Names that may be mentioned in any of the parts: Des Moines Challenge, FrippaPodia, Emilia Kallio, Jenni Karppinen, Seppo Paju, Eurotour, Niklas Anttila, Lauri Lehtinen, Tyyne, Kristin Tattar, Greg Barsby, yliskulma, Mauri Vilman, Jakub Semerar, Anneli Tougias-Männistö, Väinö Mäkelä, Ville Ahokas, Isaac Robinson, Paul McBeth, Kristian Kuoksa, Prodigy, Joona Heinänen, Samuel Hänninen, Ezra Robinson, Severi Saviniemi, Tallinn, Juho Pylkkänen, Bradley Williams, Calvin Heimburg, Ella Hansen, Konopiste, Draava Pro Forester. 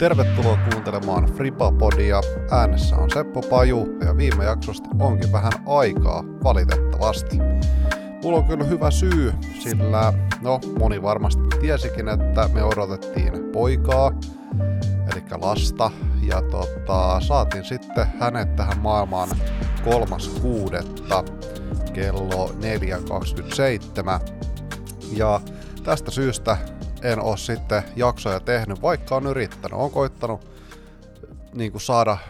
Tervetuloa kuuntelemaan FrippaPodia. Äänessä on Seppo Paju ja viime jaksosta onkin vähän aikaa, valitettavasti. Mulla on kyllä hyvä syy, sillä moni varmasti tiesikin, että me odotettiin poikaa, eli lasta, ja saatiin sitten hänet tähän maailmaan 3.6. kello 4.27. Ja tästä syystä en ole sitten jaksoja tehnyt, vaikka on yrittänyt. Olen koittanut niin kuin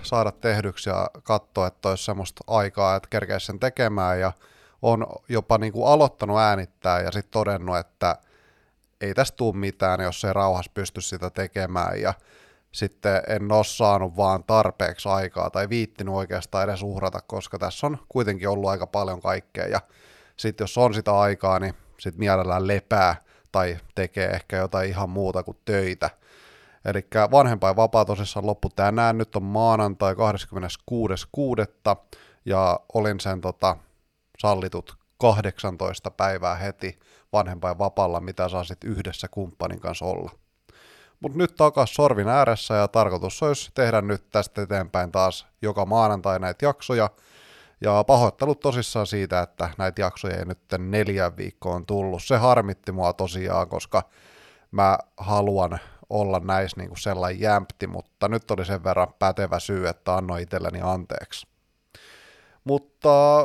saada tehdyksi ja katsoa, että olisi semmoista aikaa, että kerkeisi sen tekemään. Ja on jopa niin kuin aloittanut äänittää ja sitten todennut, että ei tästä tule mitään, jos ei rauhassa pysty sitä tekemään. Ja sitten en ole saanut vaan tarpeeksi aikaa tai viittinyt oikeastaan edes uhrata, koska tässä on kuitenkin ollut aika paljon kaikkea. Ja sitten jos on sitä aikaa, niin sitten mielellään lepää tai tekee ehkä jotain ihan muuta kuin töitä. Eli vanhempainvapaa tosissaan loppu tänään, nyt on maanantai 26.6. ja olin sen sallitut 18 päivää heti vanhempainvapaalla, mitä saa sitten yhdessä kumppanin kanssa olla. Mutta nyt takas sorvin ääressä ja tarkoitus olisi tehdä nyt tästä eteenpäin taas joka maanantai näitä jaksoja. Ja pahoittelut tosissaan siitä, että näitä jaksoja ei nyt 4 viikkoon tullut. Se harmitti mua tosiaan, koska mä haluan olla näissä niinku sellainen jämpti, mutta nyt oli sen verran pätevä syy, että annoin itselleni anteeksi. Mutta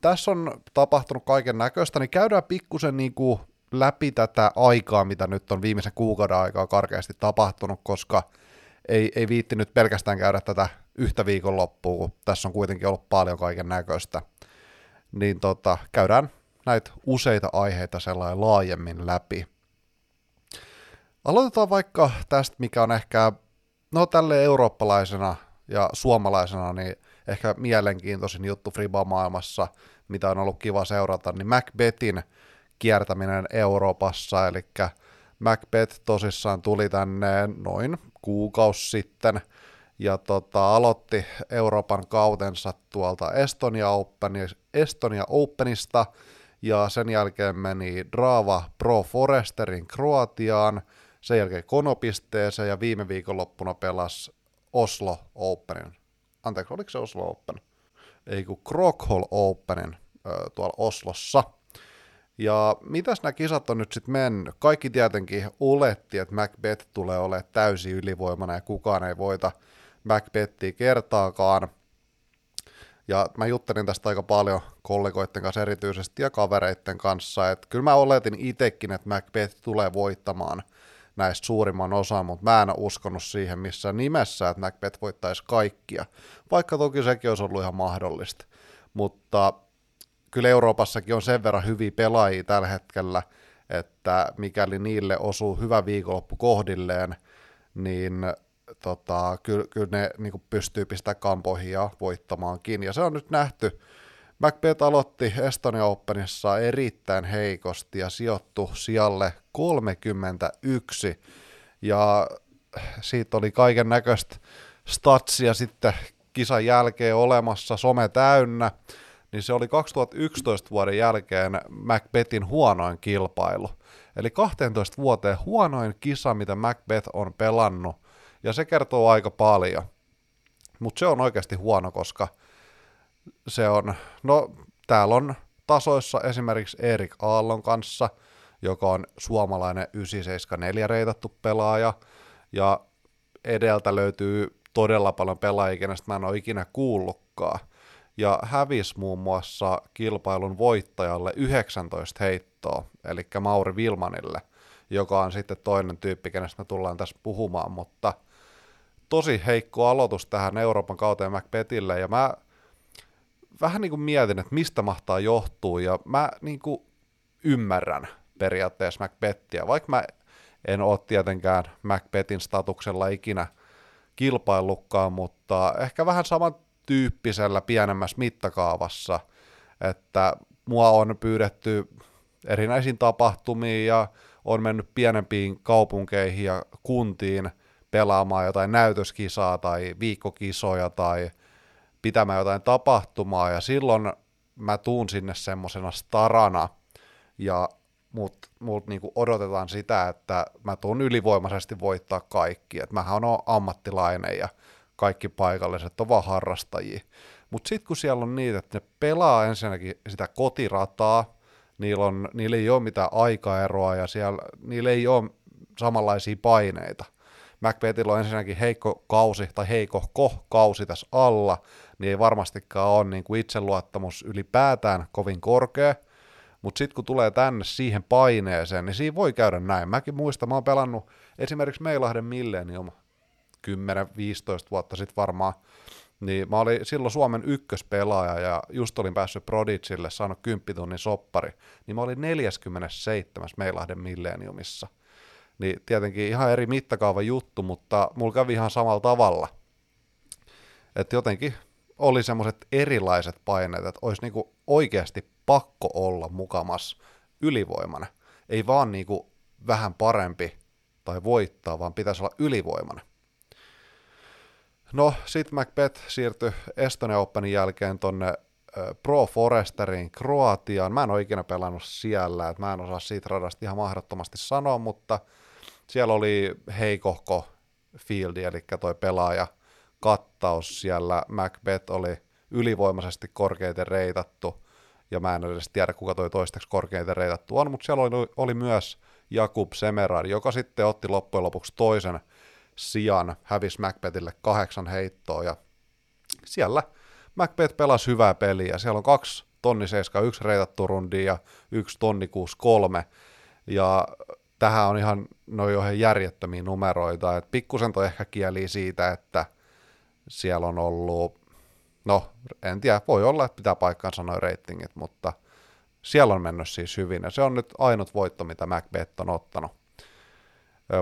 tässä on tapahtunut kaiken näköistä, niin käydään pikkusen niinku läpi tätä aikaa, mitä nyt on viimeisen kuukauden aikaa karkeasti tapahtunut, koska ei viitti nyt pelkästään käydä tätä yhtä viikonloppua, kun tässä on kuitenkin ollut paljon kaiken näköistä, niin käydään näitä useita aiheita sellainen laajemmin läpi. Aloitetaan vaikka tästä, mikä on ehkä, tälleen eurooppalaisena ja suomalaisena, niin ehkä mielenkiintoisin juttu Friba-maailmassa, mitä on ollut kiva seurata, niin McBethin kiertäminen Euroopassa, eli McBeth tosissaan tuli tänne noin kuukausi sitten, ja aloitti Euroopan kautensa tuolta Estonia Openista, ja sen jälkeen meni Draava Pro Foresterin Kroatiaan, sen jälkeen Konopisteeseen, ja viime viikonloppuna pelasi Oslo Openin. Anteeksi, oliko se Oslo Open? Ei kun Krokhol Openin tuolla Oslossa. Ja mitäs nämä kisat on nyt sitten mennyt? Kaikki tietenkin oletti, että McBeth tulee olemaan täysin ylivoimana ja kukaan ei voita McBethiä kertaakaan. Ja mä juttelin tästä aika paljon kollegoiden kanssa erityisesti ja kavereiden kanssa, että kyllä mä oletin itsekin, että McBeth tulee voittamaan näistä suurimman osan, mutta mä en ole uskonut siihen missään nimessä, että McBeth voittaisi kaikkia, vaikka toki sekin olisi ollut ihan mahdollista, mutta kyllä Euroopassakin on sen verran hyviä pelaajia tällä hetkellä, että mikäli niille osuu hyvä viikonloppu kohdilleen, niin kyllä ne niin pystyy pistämään kampoihin ja voittamaankin. Ja se on nyt nähty. McBeth aloitti Estonia Openissa erittäin heikosti ja sijoittui sijalle 31. Ja siitä oli kaiken näköistä statsia sitten kisan jälkeen olemassa, some täynnä. Niin se oli 2011 vuoden jälkeen McBethin huonoin kilpailu. Eli 12 vuoteen huonoin kisa, mitä McBeth on pelannut, ja se kertoo aika paljon. Mutta se on oikeasti huono, koska se on, täällä on tasoissa esimerkiksi Erik Aallon kanssa, joka on suomalainen 974 reitattu pelaaja, ja edeltä löytyy todella paljon pelaajia, kenestä mä en ole ikinä kuullutkaan. Ja hävisi muun muassa kilpailun voittajalle 19 heittoa, eli Mauri Vilmanille, joka on sitten toinen tyyppi, kenestä me tullaan tässä puhumaan, mutta tosi heikko aloitus tähän Euroopan kauteen McBethille, ja mä vähän niin kuin mietin, että mistä mahtaa johtua, ja mä niin kuin ymmärrän periaatteessa McBethia, vaikka mä en ole tietenkään McBethin statuksella ikinä kilpaillutkaan, mutta ehkä vähän saman tyyppisellä pienemmässä mittakaavassa, että mua on pyydetty erinäisiin tapahtumiin ja on mennyt pienempiin kaupunkeihin ja kuntiin pelaamaan jotain näytöskisaa tai viikkokisoja tai pitämään jotain tapahtumaa, ja silloin mä tuun sinne semmosena starana ja Mut niinku odotetaan sitä, että mä tuun ylivoimaisesti voittaa kaikki. Et mähän on ammattilainen ja kaikki paikalliset on vaan harrastajia. Mutta sitten kun siellä on niitä, että ne pelaa ensinnäkin sitä kotirataa, niillä ei ole mitään aikaeroa ja siellä, niillä ei ole samanlaisia paineita. McBethillä on ensinnäkin heikko kausi tai heikohko kausi tässä alla, niin ei varmastikaan ole niinku itseluottamus ylipäätään kovin korkea. Mutta sitten kun tulee tänne siihen paineeseen, niin siinä voi käydä näin. Mäkin muistan, mä oon pelannut esimerkiksi Meilahden Millennium 10-15 vuotta sitten varmaan, niin mä olin silloin Suomen ykköspelaaja ja just olin päässyt Prodigylle, saanut 10 tunnin soppari, niin mä olin 47. Meilahden Millenniumissa. Niin tietenkin ihan eri mittakaava juttu, mutta mulla kävi ihan samalla tavalla. Että jotenkin oli semmoiset erilaiset paineet, että olisi niinku oikeasti pakko olla mukamas ylivoimana. Ei vaan niinku vähän parempi tai voittaa, vaan pitäisi olla ylivoimana. No, sit McBeth siirtyi Estonia Openin jälkeen tonne Pro Foresterin Kroatiaan. Mä en ole ikinä pelannut siellä, että mä en osaa siitä radasta ihan mahdottomasti sanoa, mutta siellä oli heikohko fieldi, eli toi pelaaja kattaus siellä. McBeth oli ylivoimaisesti korkeiten reitattu, ja mä en edes tiedä, kuka toi toisteksi korkeiten reitattu on, mutta siellä oli myös Jakub Semerar, joka sitten otti loppujen lopuksi toisen sijan, hävisi McBethille 8 heittoa, ja siellä McBeth pelasi hyvää peliä. Siellä on 2 tonni 71 reitattu rundia ja 1 tonni 63, ja tähän on ihan, no jo ihan järjettömiä numeroita, että pikkusen toi ehkä kieli siitä, että siellä on ollut, no en tiedä, voi olla, että pitää paikkaansa noi reitingit, mutta siellä on mennyt siis hyvin, ja se on nyt ainut voitto, mitä McBeth on ottanut.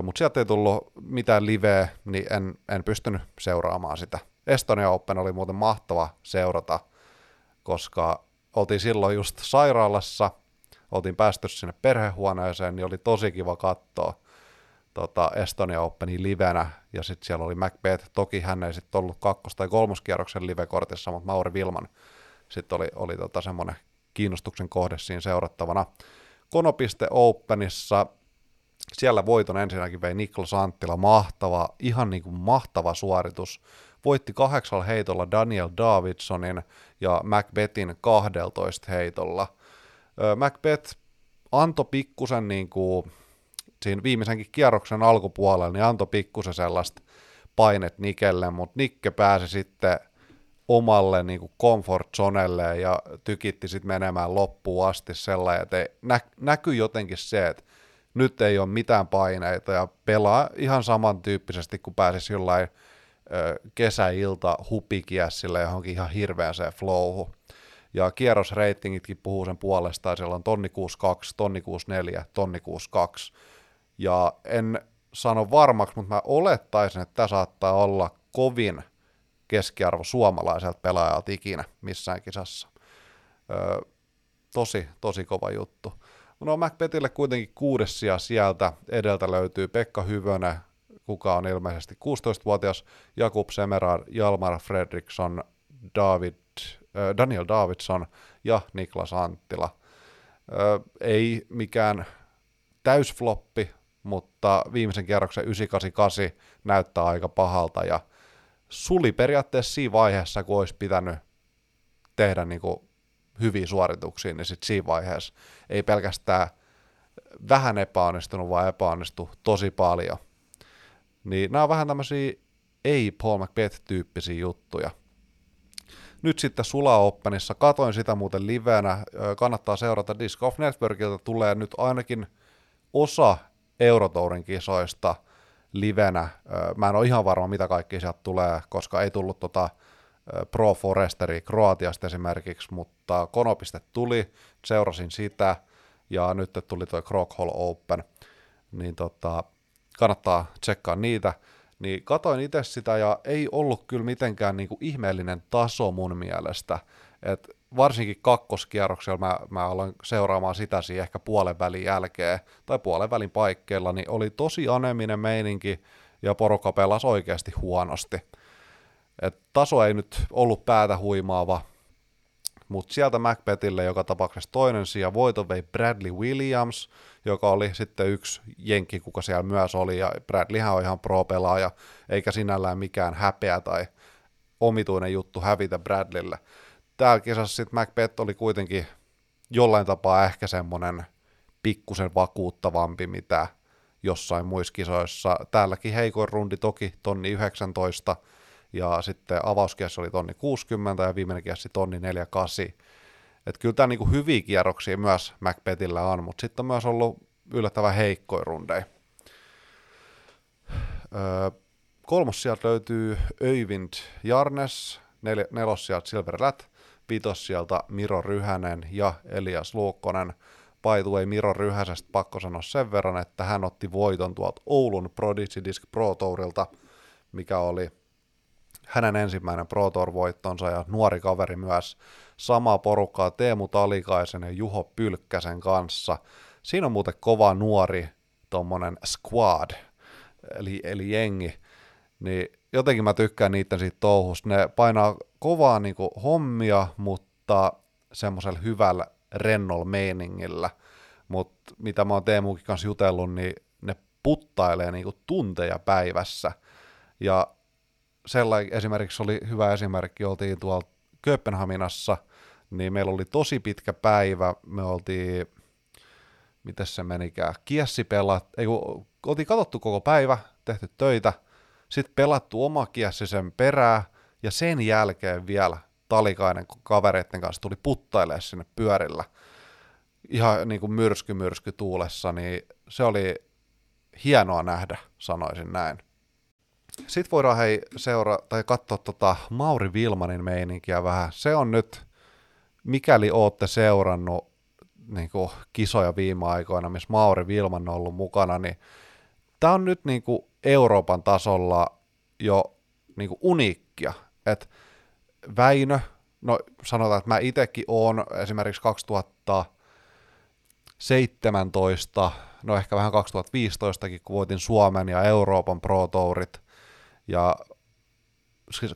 Mutta sieltä ei tullut mitään liveä, niin en pystynyt seuraamaan sitä. Estonia Open oli muuten mahtava seurata, koska oltiin silloin just sairaalassa, oltiin päästy sinne perhehuoneeseen, niin oli tosi kiva katsoa Estonia Openin livenä, ja sitten siellä oli McBeth, toki hän ei sitten ollut 2. tai 3. kierroksen livekortissa, mutta Mauri Vilman sitten oli semmoinen kiinnostuksen kohde siinä seurattavana. Konopiste Openissa siellä voiton ensinnäkin vei Niklas Anttila, mahtava, ihan niin kuin mahtava suoritus. Voitti 8 heitolla Daniel Davidssonin ja McBethin 12 heitolla. McBeth antoi pikkusen niin kuin siinä viimeisenkin kierroksen alkupuolella, niin antoi pikkusen sellaista painet Nikelle, mutta Nikke pääsi sitten omalle niin kuin comfort zonelle ja tykitti sitten menemään loppuun asti sellainen, että näkyy jotenkin se, että nyt ei ole mitään paineita ja pelaa ihan samantyyppisesti, kun pääsisi jollain kesäilta hupikiässillä johonkin ihan hirveäseen flowhun. Ja kierrosreitingitkin puhuu sen puolestaan, siellä on 1 tonni 62, 1 tonni 64, 1 tonni 62. Ja en sano varmaksi, mutta mä olettaisin, että tämä saattaa olla kovin keskiarvo suomalaiselta pelaajalta ikinä missään kisassa. Tosi, tosi kova juttu. No McBethille kuitenkin 6. sija sieltä, edeltä löytyy Pekka Hyvönen, kuka on ilmeisesti 16-vuotias, Jakub Semerar, Jalmar Fredriksson, Daniel Davidsson ja Niklas Anttila. Ei mikään täysfloppi, mutta viimeisen kierroksen 988 näyttää aika pahalta ja suli periaatteessa siinä vaiheessa, kun olisi pitänyt tehdä niinku hyviä suorituksia, niin sitten siinä vaiheessa ei pelkästään vähän epäonnistunut, vaan epäonnistui tosi paljon. Niin nämä on vähän tämmöisiä ei-Paul McBeth-tyyppisiä juttuja. Nyt sitten Sula Openissa, katoin sitä muuten livenä, kannattaa seurata Disc of Networkilta, tulee nyt ainakin osa Eurotourin kisoista livenä. Mä en ole ihan varma, mitä kaikki sieltä tulee, koska ei tullut Pro Foresteri Kroatiasta esimerkiksi, mutta Konopiste tuli, seurasin sitä, ja nyt tuli toi Crockhall Open, niin kannattaa tsekkaa niitä, niin katoin itse sitä, ja ei ollut kyllä mitenkään niinku ihmeellinen taso mun mielestä, että varsinkin kakkoskierroksella mä aloin seuraamaan sitä siinä ehkä puolen välin jälkeen, tai puolen välin paikkeilla, niin oli tosi aneminen meininki, ja porukka pelasi oikeasti huonosti. Et taso ei nyt ollut päätä huimaava, Mutta sieltä McBethille joka tapauksessa toinen sija voiton vei Bradley Williams, joka oli sitten yksi jenkki, kuka siellä myös oli, ja Bradleyhän on ihan pro-pelaaja, eikä sinällään mikään häpeä tai omituinen juttu hävitä Bradleylle. Täällä kisassa sitten McBeth oli kuitenkin jollain tapaa ehkä semmoinen pikkusen vakuuttavampi, mitä jossain muissa kisoissa. Täälläkin heikoin rundi toki tonni 19, ja sitten avauskiassa oli tonni 60 ja viimeinen kiassa tonni 48. Että kyllä tää niinku hyviä kierroksia myös McBethillä on, mutta sitten on myös ollut yllättävän heikkoja rundeja. Kolmos sieltä löytyy Öyvind Jarnes, nelos sieltä Silver Lät, viitos sieltä Miro Ryhänen ja Elias Luukkonen. Paitui Miro Ryhäsestä pakko sanoa sen verran, että hän otti voiton tuolta Oulun Prodigy Disc Pro Tourilta, mikä oli hänen ensimmäinen Pro Tour-voittonsa ja nuori kaveri myös samaa porukkaa Teemu Talikaisen ja Juho Pylkkäsen kanssa. Siinä on muuten kova nuori tommonen squad, eli jengi, niin jotenkin mä tykkään niitten siitä touhusta. Ne painaa kovaa niinku hommia, mutta semmoisella hyvällä rennolla meiningillä, mutta mitä mä oon Teemukin kanssa jutellut, niin ne puttailee niinku tunteja päivässä, ja sellainen esimerkiksi oli hyvä esimerkki, oltiin tuolla Kööpenhaminassa, niin meillä oli tosi pitkä päivä, me oltiin, mites se menikään, oltiin katsottu koko päivä, tehty töitä, sitten pelattu oma kiessi sen perään, ja sen jälkeen vielä Talikainen kavereiden kanssa tuli puttailemaan sinne pyörillä ihan niin kuin myrsky tuulessa, niin se oli hienoa nähdä, sanoisin näin. Sitten voidaan katsoa Mauri Vilmanin meininkiä vähän. Se on nyt, mikäli ootte seurannut niin kuin kisoja viime aikoina, missä Mauri Vilman on ollut mukana, niin tämä on nyt niin kuin Euroopan tasolla jo niin kuin uniikkia, että Väinö, no sanotaan, että mä itsekin oon esimerkiksi 2017, no ehkä vähän 2015kin, kun voitin Suomen ja Euroopan Pro Tourit, ja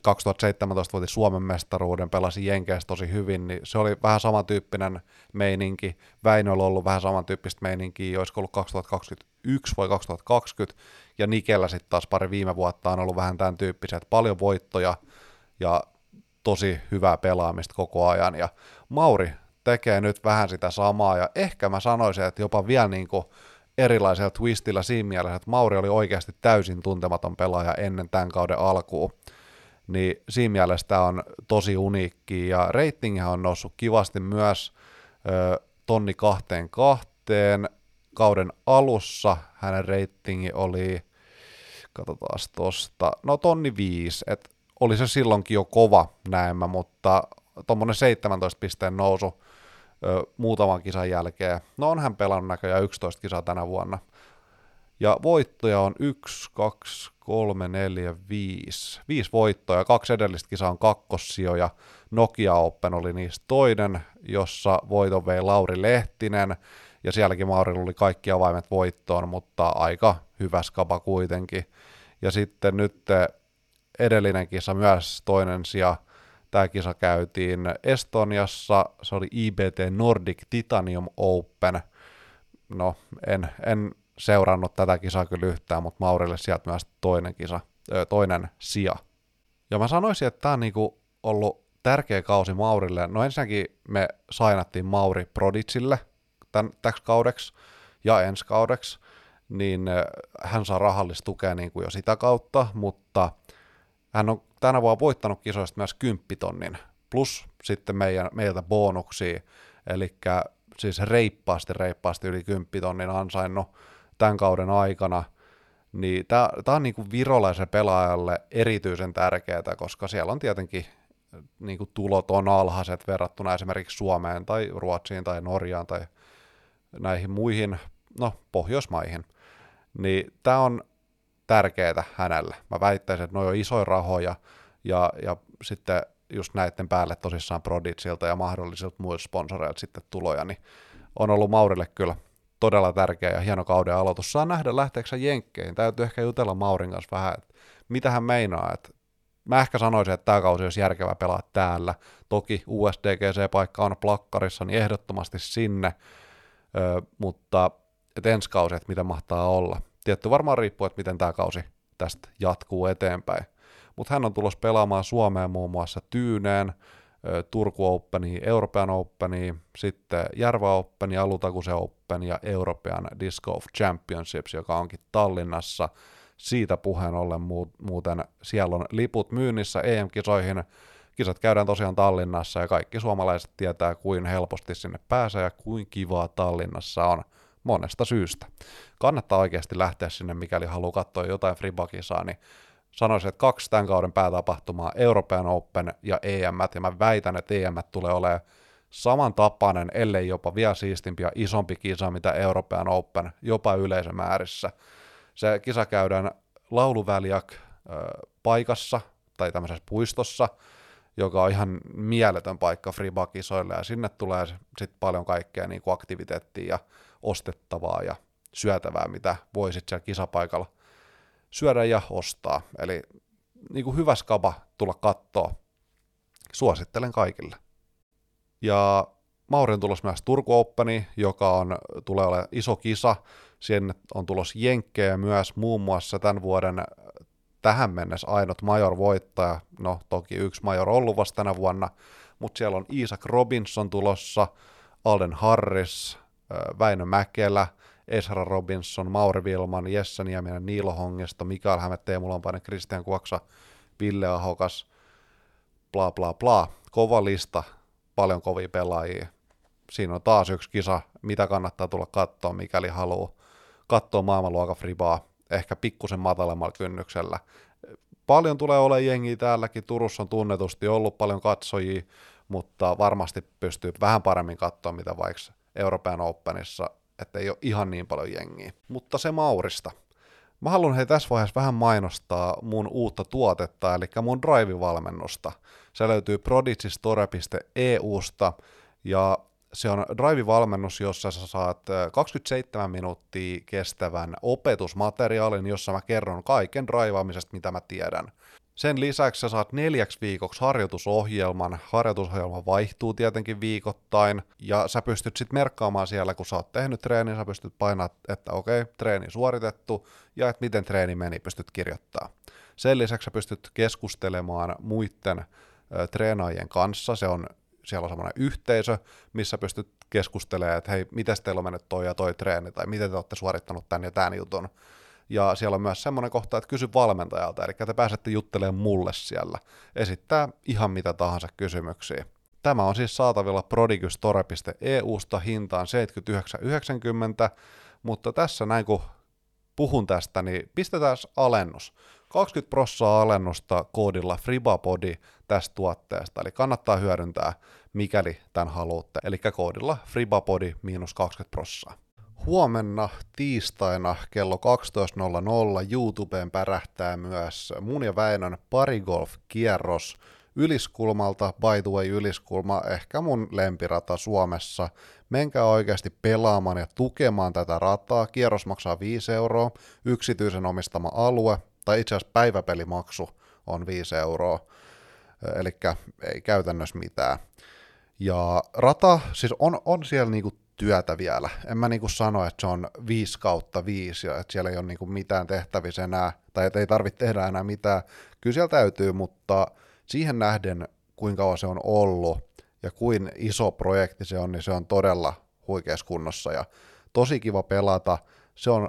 2017 voitin Suomen mestaruuden, pelasin Jenkeissä tosi hyvin, niin se oli vähän samantyyppinen meininki. Väinöllä on ollut vähän samantyyppistä meininkiä, olisiko ollut 2021 vai 2020, ja Nikellä sitten taas pari viime vuotta on ollut vähän tämän tyyppiset, paljon voittoja, ja tosi hyvää pelaamista koko ajan, ja Mauri tekee nyt vähän sitä samaa, ja ehkä mä sanoisin, että jopa vielä niinku erilaisella twistillä siinä mielessä, että Mauri oli oikeasti täysin tuntematon pelaaja ennen tämän kauden alkuun, niin siinä mielessä tämä on tosi uniikki, ja ratingihän on noussut kivasti myös tonni 22, kauden alussa hänen ratingi oli, katsotaan tosta, no tonni 5, että oli se silloinkin jo kova näemmä, mutta tuommoinen 17 pisteen nousu muutaman kisan jälkeen. No onhan pelannut näköjään 11 kisaa tänä vuonna. Ja voittoja on 1, 2, 3, 4, 5. 5 voittoja, 2 edellistä kisaa on kakkossijoja. Nokia Open oli niistä toinen, jossa voiton vei Lauri Lehtinen. Ja sielläkin Maurilla oli kaikki avaimet voittoon, mutta aika hyvä skaba kuitenkin. Ja sitten nyt edellinen kisa myös toinen sija. Tämä kisa käytiin Estoniassa, se oli IBT Nordic Titanium Open. No, en seurannut tätä kisaa kyllä yhtään, mutta Maurille sieltä myös toinen sija. Ja mä sanoisin, että tämä on niinku ollut tärkeä kausi Maurille. No ensinnäkin me sainattiin Mauri Prodigylle täksi kaudeksi ja ensi kaudeksi, niin hän saa rahallista tukea niinku jo sitä kautta, mutta hän on tänä vuonna voittanut kisoista myös 10 000, plus sitten meiltä bonuksia, eli siis reippaasti yli 10 000 ansainnut tämän kauden aikana, niin tämä on niinku virolaisen pelaajalle erityisen tärkeää, koska siellä on tietenkin niinku tulot on alhaiset verrattuna esimerkiksi Suomeen tai Ruotsiin tai Norjaan tai näihin muihin, no Pohjoismaihin, niin tämä on tärkeää hänelle. Mä väittäisin, että ne on isoja rahoja ja sitten just näiden päälle tosissaan Prodigylta ja mahdollisilta muilta sponsoreilta sitten tuloja, niin on ollut Maurille kyllä todella tärkeä ja hieno kauden aloitus. Saa nähdä lähteekö jenkkeihin. Täytyy ehkä jutella Maurin kanssa vähän, että mitä hän meinaa, että Mä ehkä sanoisin, että tämä kausi olisi järkevä pelaa täällä. Toki USDGC-paikka on plakkarissa, niin ehdottomasti sinne, mutta ensi kausi, että mitä mahtaa olla. Tietty varmaan riippuu, että miten tämä kausi tästä jatkuu eteenpäin. Mutta hän on tulossa pelaamaan Suomeen muun muassa Tyyneen, Turku Openiin, European Openiin, sitten Järva Openiin, Alutakuse Open ja European Disc Golf Championships, joka onkin Tallinnassa. Siitä puheen ollen muuten siellä on liput myynnissä EM-kisoihin. Kisat käydään tosiaan Tallinnassa ja kaikki suomalaiset tietää, kuin helposti sinne pääsee ja kuin kivaa Tallinnassa on monesta syystä. Kannattaa oikeasti lähteä sinne, mikäli haluaa katsoa jotain Fribba-kisaa, niin sanoisin, että kaksi tämän kauden päätapahtumaa, European Open ja EM-t, ja mä väitän, että EM-t tulee olemaan samantapainen, ellei jopa vielä siistimpi ja isompi kisa, mitä European Open, jopa yleisömäärissä. Se kisa käydään Lauluväljak-paikassa, tai tämmöisessä puistossa, joka on ihan mieletön paikka Fribba-kisoille, ja sinne tulee sitten paljon kaikkea niin kuin aktiviteettia ja ostettavaa ja syötävää, mitä voi sitten siellä kisapaikalla syödä ja ostaa. Eli niin kuin hyvä skaba tulla kattoo. Suosittelen kaikille. Ja Mauri on tulossa myös Turku Openiin, joka tulee olemaan iso kisa. Sinne on tulossa jenkkejä myös, muun muassa tämän vuoden tähän mennessä ainut major-voittaja. No toki yksi major ollut vasta tänä vuonna, mutta siellä on Isaac Robinson tulossa, Alden Harris, Väinö Mäkelä, Ezra Robinson, Mauri Vilman, Jesse Nieminen Niilohongesta, Mikael Häme, Teemu Lampainen, Kristian Kuoksa, Ville Ahokas, bla bla bla. Kova lista, paljon kovia pelaajia. Siinä on taas yksi kisa, mitä kannattaa tulla katsoa, mikäli haluaa katsoa maailmanluokan Fribbaa, ehkä pikkusen matalemmalla kynnyksellä. Paljon tulee olemaan jengiä täälläkin, Turussa on tunnetusti ollut paljon katsojia, mutta varmasti pystyy vähän paremmin katsoa, mitä vaikka Euroopan Openissa, että ei ole ihan niin paljon jengiä. Mutta se Maurista. Mä haluan tässä vaiheessa vähän mainostaa mun uutta tuotetta, eli mun Drive-valmennusta. Se löytyy prodigystore.eusta, ja se on Drive-valmennus, jossa sä saat 27 minuuttia kestävän opetusmateriaalin, jossa mä kerron kaiken draivaamisesta, mitä mä tiedän. Sen lisäksi sä saat 4 viikoksi harjoitusohjelman. Harjoitusohjelma vaihtuu tietenkin viikoittain, ja sä pystyt sitten merkkaamaan siellä, kun sä oot tehnyt treenin, sä pystyt painamaan, että okei, treeni suoritettu, ja että miten treeni meni, pystyt kirjoittamaan. Sen lisäksi sä pystyt keskustelemaan muiden treenaajien kanssa, siellä on semmoinen yhteisö, missä pystyt keskustelemaan, että hei, mites teillä on mennyt toi ja toi treeni, tai miten te olette suorittanut tän ja tän jutun. Ja siellä on myös semmoinen kohta, että kysy valmentajalta, eli te pääsette juttelemaan mulle siellä. Esittää ihan mitä tahansa kysymyksiä. Tämä on siis saatavilla prodigystore.eusta hintaan 79,90, mutta tässä näin kun puhun tästä, niin pistetään alennus. 20% alennusta koodilla FrippaPodi tästä tuotteesta, eli kannattaa hyödyntää, mikäli tämän haluatte. Eli koodilla FrippaPodi -20%. Huomenna tiistaina kello 12.00 YouTubeen pärähtää myös mun ja Väinön parigolf-kierros Yliskulmalta, by the way Yliskulma, ehkä mun lempirata Suomessa. Menkää oikeasti pelaamaan ja tukemaan tätä rataa. Kierros maksaa 5 €, yksityisen omistama alue, tai itse asiassa päiväpelimaksu on 5 €, eli ei käytännössä mitään. Ja rata, siis on siellä niinku työtä vielä. En mä niinku sano, että se on 5/5 ja että siellä ei ole niinku mitään tehtävissä enää, tai että ei tarvitse tehdä enää mitään. Kyllä siellä täytyy, mutta siihen nähden, kuinka kauan se on ollut ja kuin iso projekti se on, niin se on todella huikeassa kunnossa ja tosi kiva pelata. Se on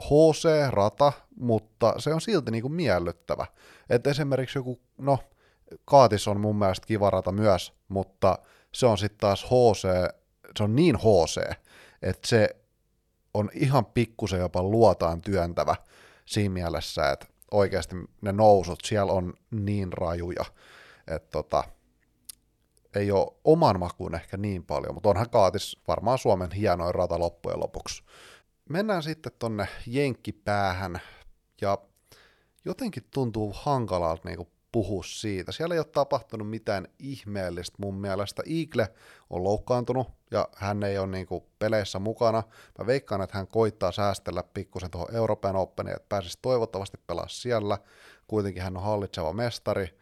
HC-rata, mutta se on silti niinku miellyttävä. Et esimerkiksi joku, no Kaatis on mun mielestä kiva rata myös, mutta se on sitten taas HC, se on niin HC, että se on ihan pikkusen jopa luotaan työntävä siinä mielessä, että oikeasti ne nousut siellä on niin rajuja, että ei ole oman makuun ehkä niin paljon, mutta onhan Kaatis varmaan Suomen hienoin rata loppujen lopuksi. Mennään sitten tonne jenkkipäähän, ja jotenkin tuntuu hankalalta niinku puhua siitä. Siellä ei ole tapahtunut mitään ihmeellistä mun mielestä. Eagle on loukkaantunut ja hän ei ole niinku peleissä mukana. Mä veikkaan, että hän koittaa säästellä pikkusen tuohon European Openiin, että pääsisi toivottavasti pelaa siellä. Kuitenkin hän on hallitseva mestari,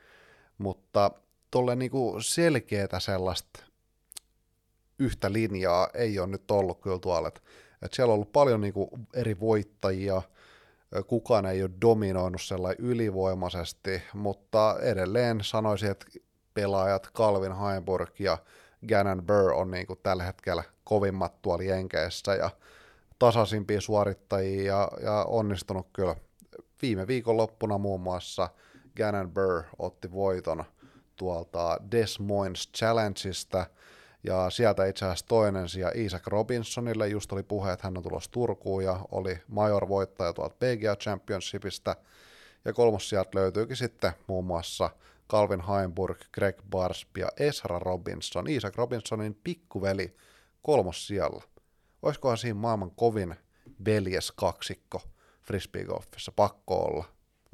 mutta tolleen niinku selkeätä sellaista yhtä linjaa ei ole nyt ollut kyllä tuolla. Et siellä on ollut paljon niinku eri voittajia, kukaan ei ole dominoinut sellainen ylivoimaisesti, mutta edelleen sanoisin, että pelaajat Calvin Heimburg ja Gannon Burr on niin kuin tällä hetkellä kovimmat tuolla Jenkeissä ja tasaisimpia suorittajia ja onnistunut kyllä. Viime viikonloppuna muun muassa Gannon Burr otti voiton tuolta Des Moines Challengeista ja sieltä itse asiassa toinen sija Isaac Robinsonille, just oli puhe, että hän on tulossa Turkuun ja oli major-voittaja tuolta PGA Championshipista. Ja kolmas sieltä löytyykin sitten muun muassa Calvin Heimburg, Greg Barsby ja Ezra Robinson. Isaac Robinsonin pikkuveli kolmos sijalla. Olisikohan siinä maailman kovin veljeskaksikko frisbeegolfissa? Pakko olla,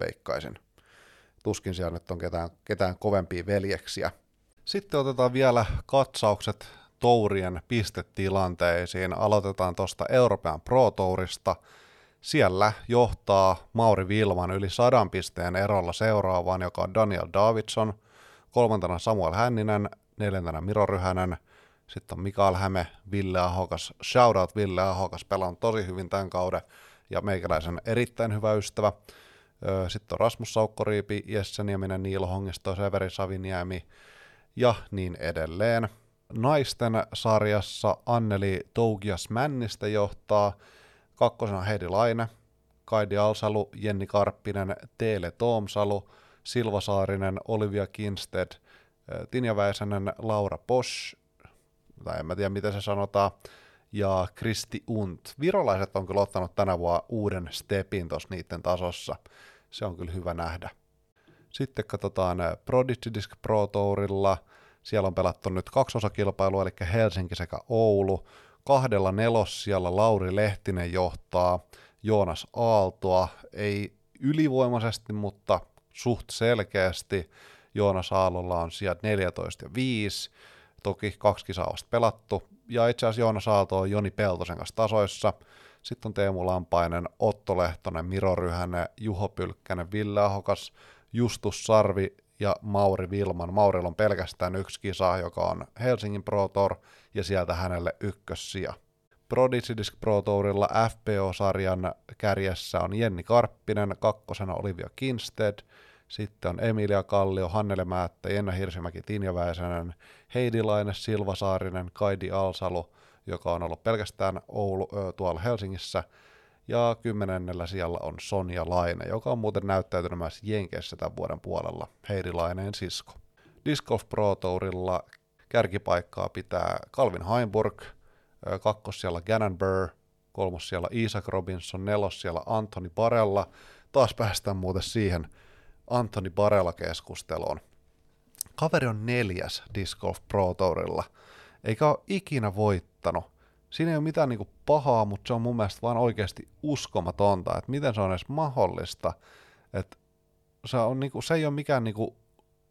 veikkaisin. Tuskin siellä nyt on ketään kovempia veljeksiä. Sitten otetaan vielä katsaukset tourien pistetilanteisiin. Aloitetaan tuosta Euroopan Pro Tourista. Siellä johtaa Mauri Vilman yli 100 pisteen erolla seuraavaan, joka on Daniel Davidsson, kolmantena Samuel Hänninen, neljäntenä Miro Ryhänen, sitten on Mikael Häme, Ville Ahokas, shoutout Ville Ahokas, pelaa tosi hyvin tämän kauden ja meikäläisen erittäin hyvä ystävä. Sitten on Rasmus Saukkoriipi, Jesse Nieminen, Niilo Hongisto, Severi Saviniemi ja niin edelleen. Naisten sarjassa Anneli Tougias-Männistä johtaa, kakkosena Heidi Laine, Kaidi Alsalu, Jenni Karppinen, Teele Toomsalu, Silva Saarinen, Olivia Kinsted, Tinja Väisänen, Laura Posch, tai en mä tiedä miten se sanotaan, ja Kristi Unt. Virolaiset on kyllä ottanut tänä vuonna uuden stepin tuossa niiden tasossa. Se on kyllä hyvä nähdä. Sitten katsotaan Prodigy Disc Pro Tourilla. Siellä on pelattu nyt kaksi osakilpailua, eli Helsinki sekä Oulu. Kahdella nelossijalla Lauri Lehtinen johtaa Joonas Aaltoa, ei ylivoimaisesti, mutta suht selkeästi. Joonas Aallolla on sijat 14 ja 5, toki kaksi kisaa vasta pelattu, ja itse asiassa Joonas Aalto on Joni Peltosen kanssa tasoissa. Sitten on Teemu Lampainen, Otto Lehtonen, Miro Ryhänen, Juho Pylkkänen, Ville Ahokas, Justus Sarvi ja Mauri Vilman. Maurilla on pelkästään yksi kisa, joka on Helsingin Pro Tour, ja sieltä hänelle ykkössija. Prodigy Disc Pro Tourilla FPO-sarjan kärjessä on Jenni Karppinen, kakkosena Olivia Kinsted, sitten on Emilia Kallio, Hannele Määttä, Jenna Hirsimäki, Tinja Väisänen, Heidi Laine, Silva Saarinen, Kaidi Alsalu, joka on ollut pelkästään tuolla Helsingissä, ja 10. sijalla on Sonja Laine, joka on muuten näyttäytynyt myös Jenkeissä tämän vuoden puolella, Heidi Laineen sisko. Disc Golf Pro Tourilla kärkipaikkaa pitää Calvin Heimburg, kakkossijalla Gannon Burr, kolmossijalla Isaac Robinson, nelossijalla Anthony Barella. Taas päästään muuten siihen Anthony Barella-keskusteluun. Kaveri on 4. Disc Golf Pro Tourilla, eikä ole ikinä voittanut. Siinä ei ole mitään niinku pahaa, mutta se on mun mielestä vaan oikeasti uskomatonta, että miten se on edes mahdollista. Että se ei ole mikään niinku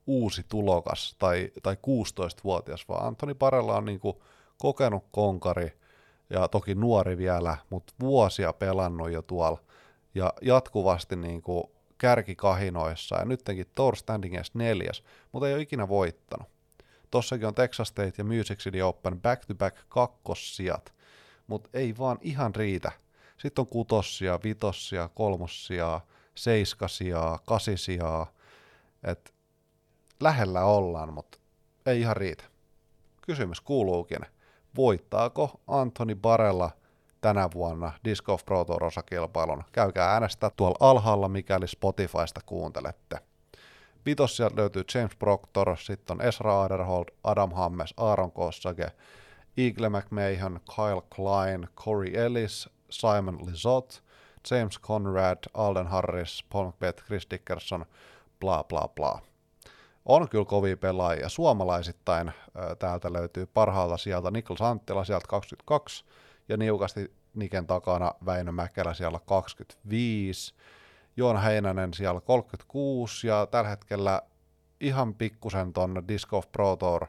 uusi tulokas tai 16-vuotias, vaan Anthony Barella on niinku kokenut konkari ja toki nuori vielä, mutta vuosia pelannut jo tuolla ja jatkuvasti niinku kärkikahinoissa ja nyttenkin Tour Standingissa 4, mutta ei ole ikinä voittanut. Tossakin on Texas State ja Music City Open back-to-back kakkossijat, mutta ei vaan ihan riitä. Sitten on 6, 5, 3, 7, 8, että lähellä ollaan, mutta ei ihan riitä. Kysymys kuuluukin, voittaako Anthony Barella tänä vuonna Disc Golf Pro Tour -osakilpailun? Käykää äänestää tuolla alhaalla, mikäli Spotifysta kuuntelette. 5 löytyy James Proctor, sitten on Ezra Aderhold, Adam Hammes, Aaron Kossage, Eagle McMahon, Kyle Klein, Corey Ellis, Simon Lizotte, James Conrad, Alden Harris, Paul McBeth, Chris Dickerson, bla bla bla. On kyllä kovia pelaajia. Suomalaisittain täältä löytyy parhaalta sieltä Niklas Anttila sieltä 22 ja niukasti Niken takana Väinö Mäkelä siellä 25. Joona Heinänen siellä 36 ja tällä hetkellä ihan pikkusen ton Disc of Pro Tour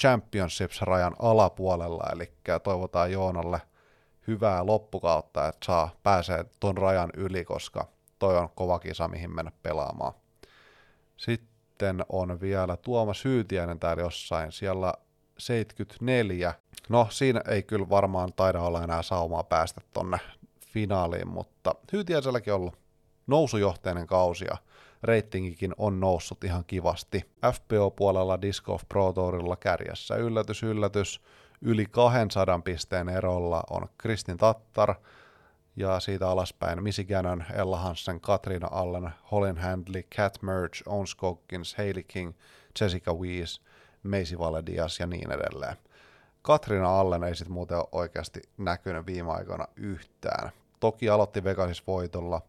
Championships-rajan alapuolella, eli toivotaan Joonalle hyvää loppukautta, että pääsee ton rajan yli, koska toi on kova kisa, mihin mennä pelaamaan. Sitten on vielä Tuomas Hyytiäinen täällä jossain, siellä 74. No siinä ei kyllä varmaan taida olla enää saumaa päästä tonne finaaliin, mutta Hyytiäiselläkin on ollut nousujohteinen kausi ja reitingikin on noussut ihan kivasti. FPO-puolella Disc Golf Pro Tourilla kärjessä yllätys, yllätys. Yli 200 pisteen erolla on Kristin Tattar ja siitä alaspäin Missy Gannon, Ella Hansen, Katriina Allen, Holin Handley, Kat Merge, Ons Goggins, Hailey King, Jessica Weiss, Macy Valedias ja niin edelleen. Katriina Allen ei sit muuten ole oikeasti näkynyt viime aikoina yhtään. Toki aloitti Vegasis voitolla,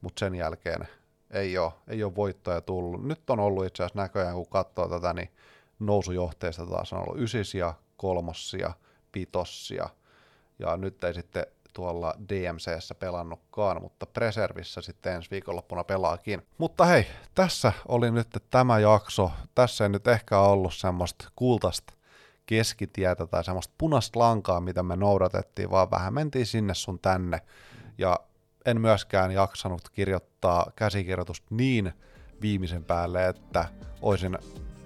mutta sen jälkeen ei ole voittoja tullut. Nyt on ollut itse asiassa näköjään, kun katsoo tätä, niin nousujohteista taas on ollut ysisiä, kolmossia, pitossia. Ja nyt ei sitten tuolla DMC:ssä pelannutkaan, mutta Preservissä sitten ensi viikonloppuna pelaakin. Mutta hei, tässä oli nyt tämä jakso. Tässä ei nyt ehkä ollut semmoista kultaista keskitietä tai semmoista punaista lankaa, mitä me noudatettiin, vaan vähän mentiin sinne sun tänne. Ja en myöskään jaksanut kirjoittaa käsikirjoitusta niin viimeisen päälle, että olisin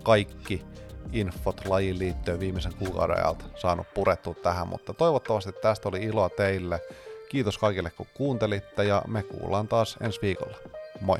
kaikki infot lajiin liittyen viimeisen kuukauden ajalta saanut purettua tähän, mutta toivottavasti tästä oli iloa teille. Kiitos kaikille kun kuuntelitte ja me kuullaan taas ensi viikolla. Moi!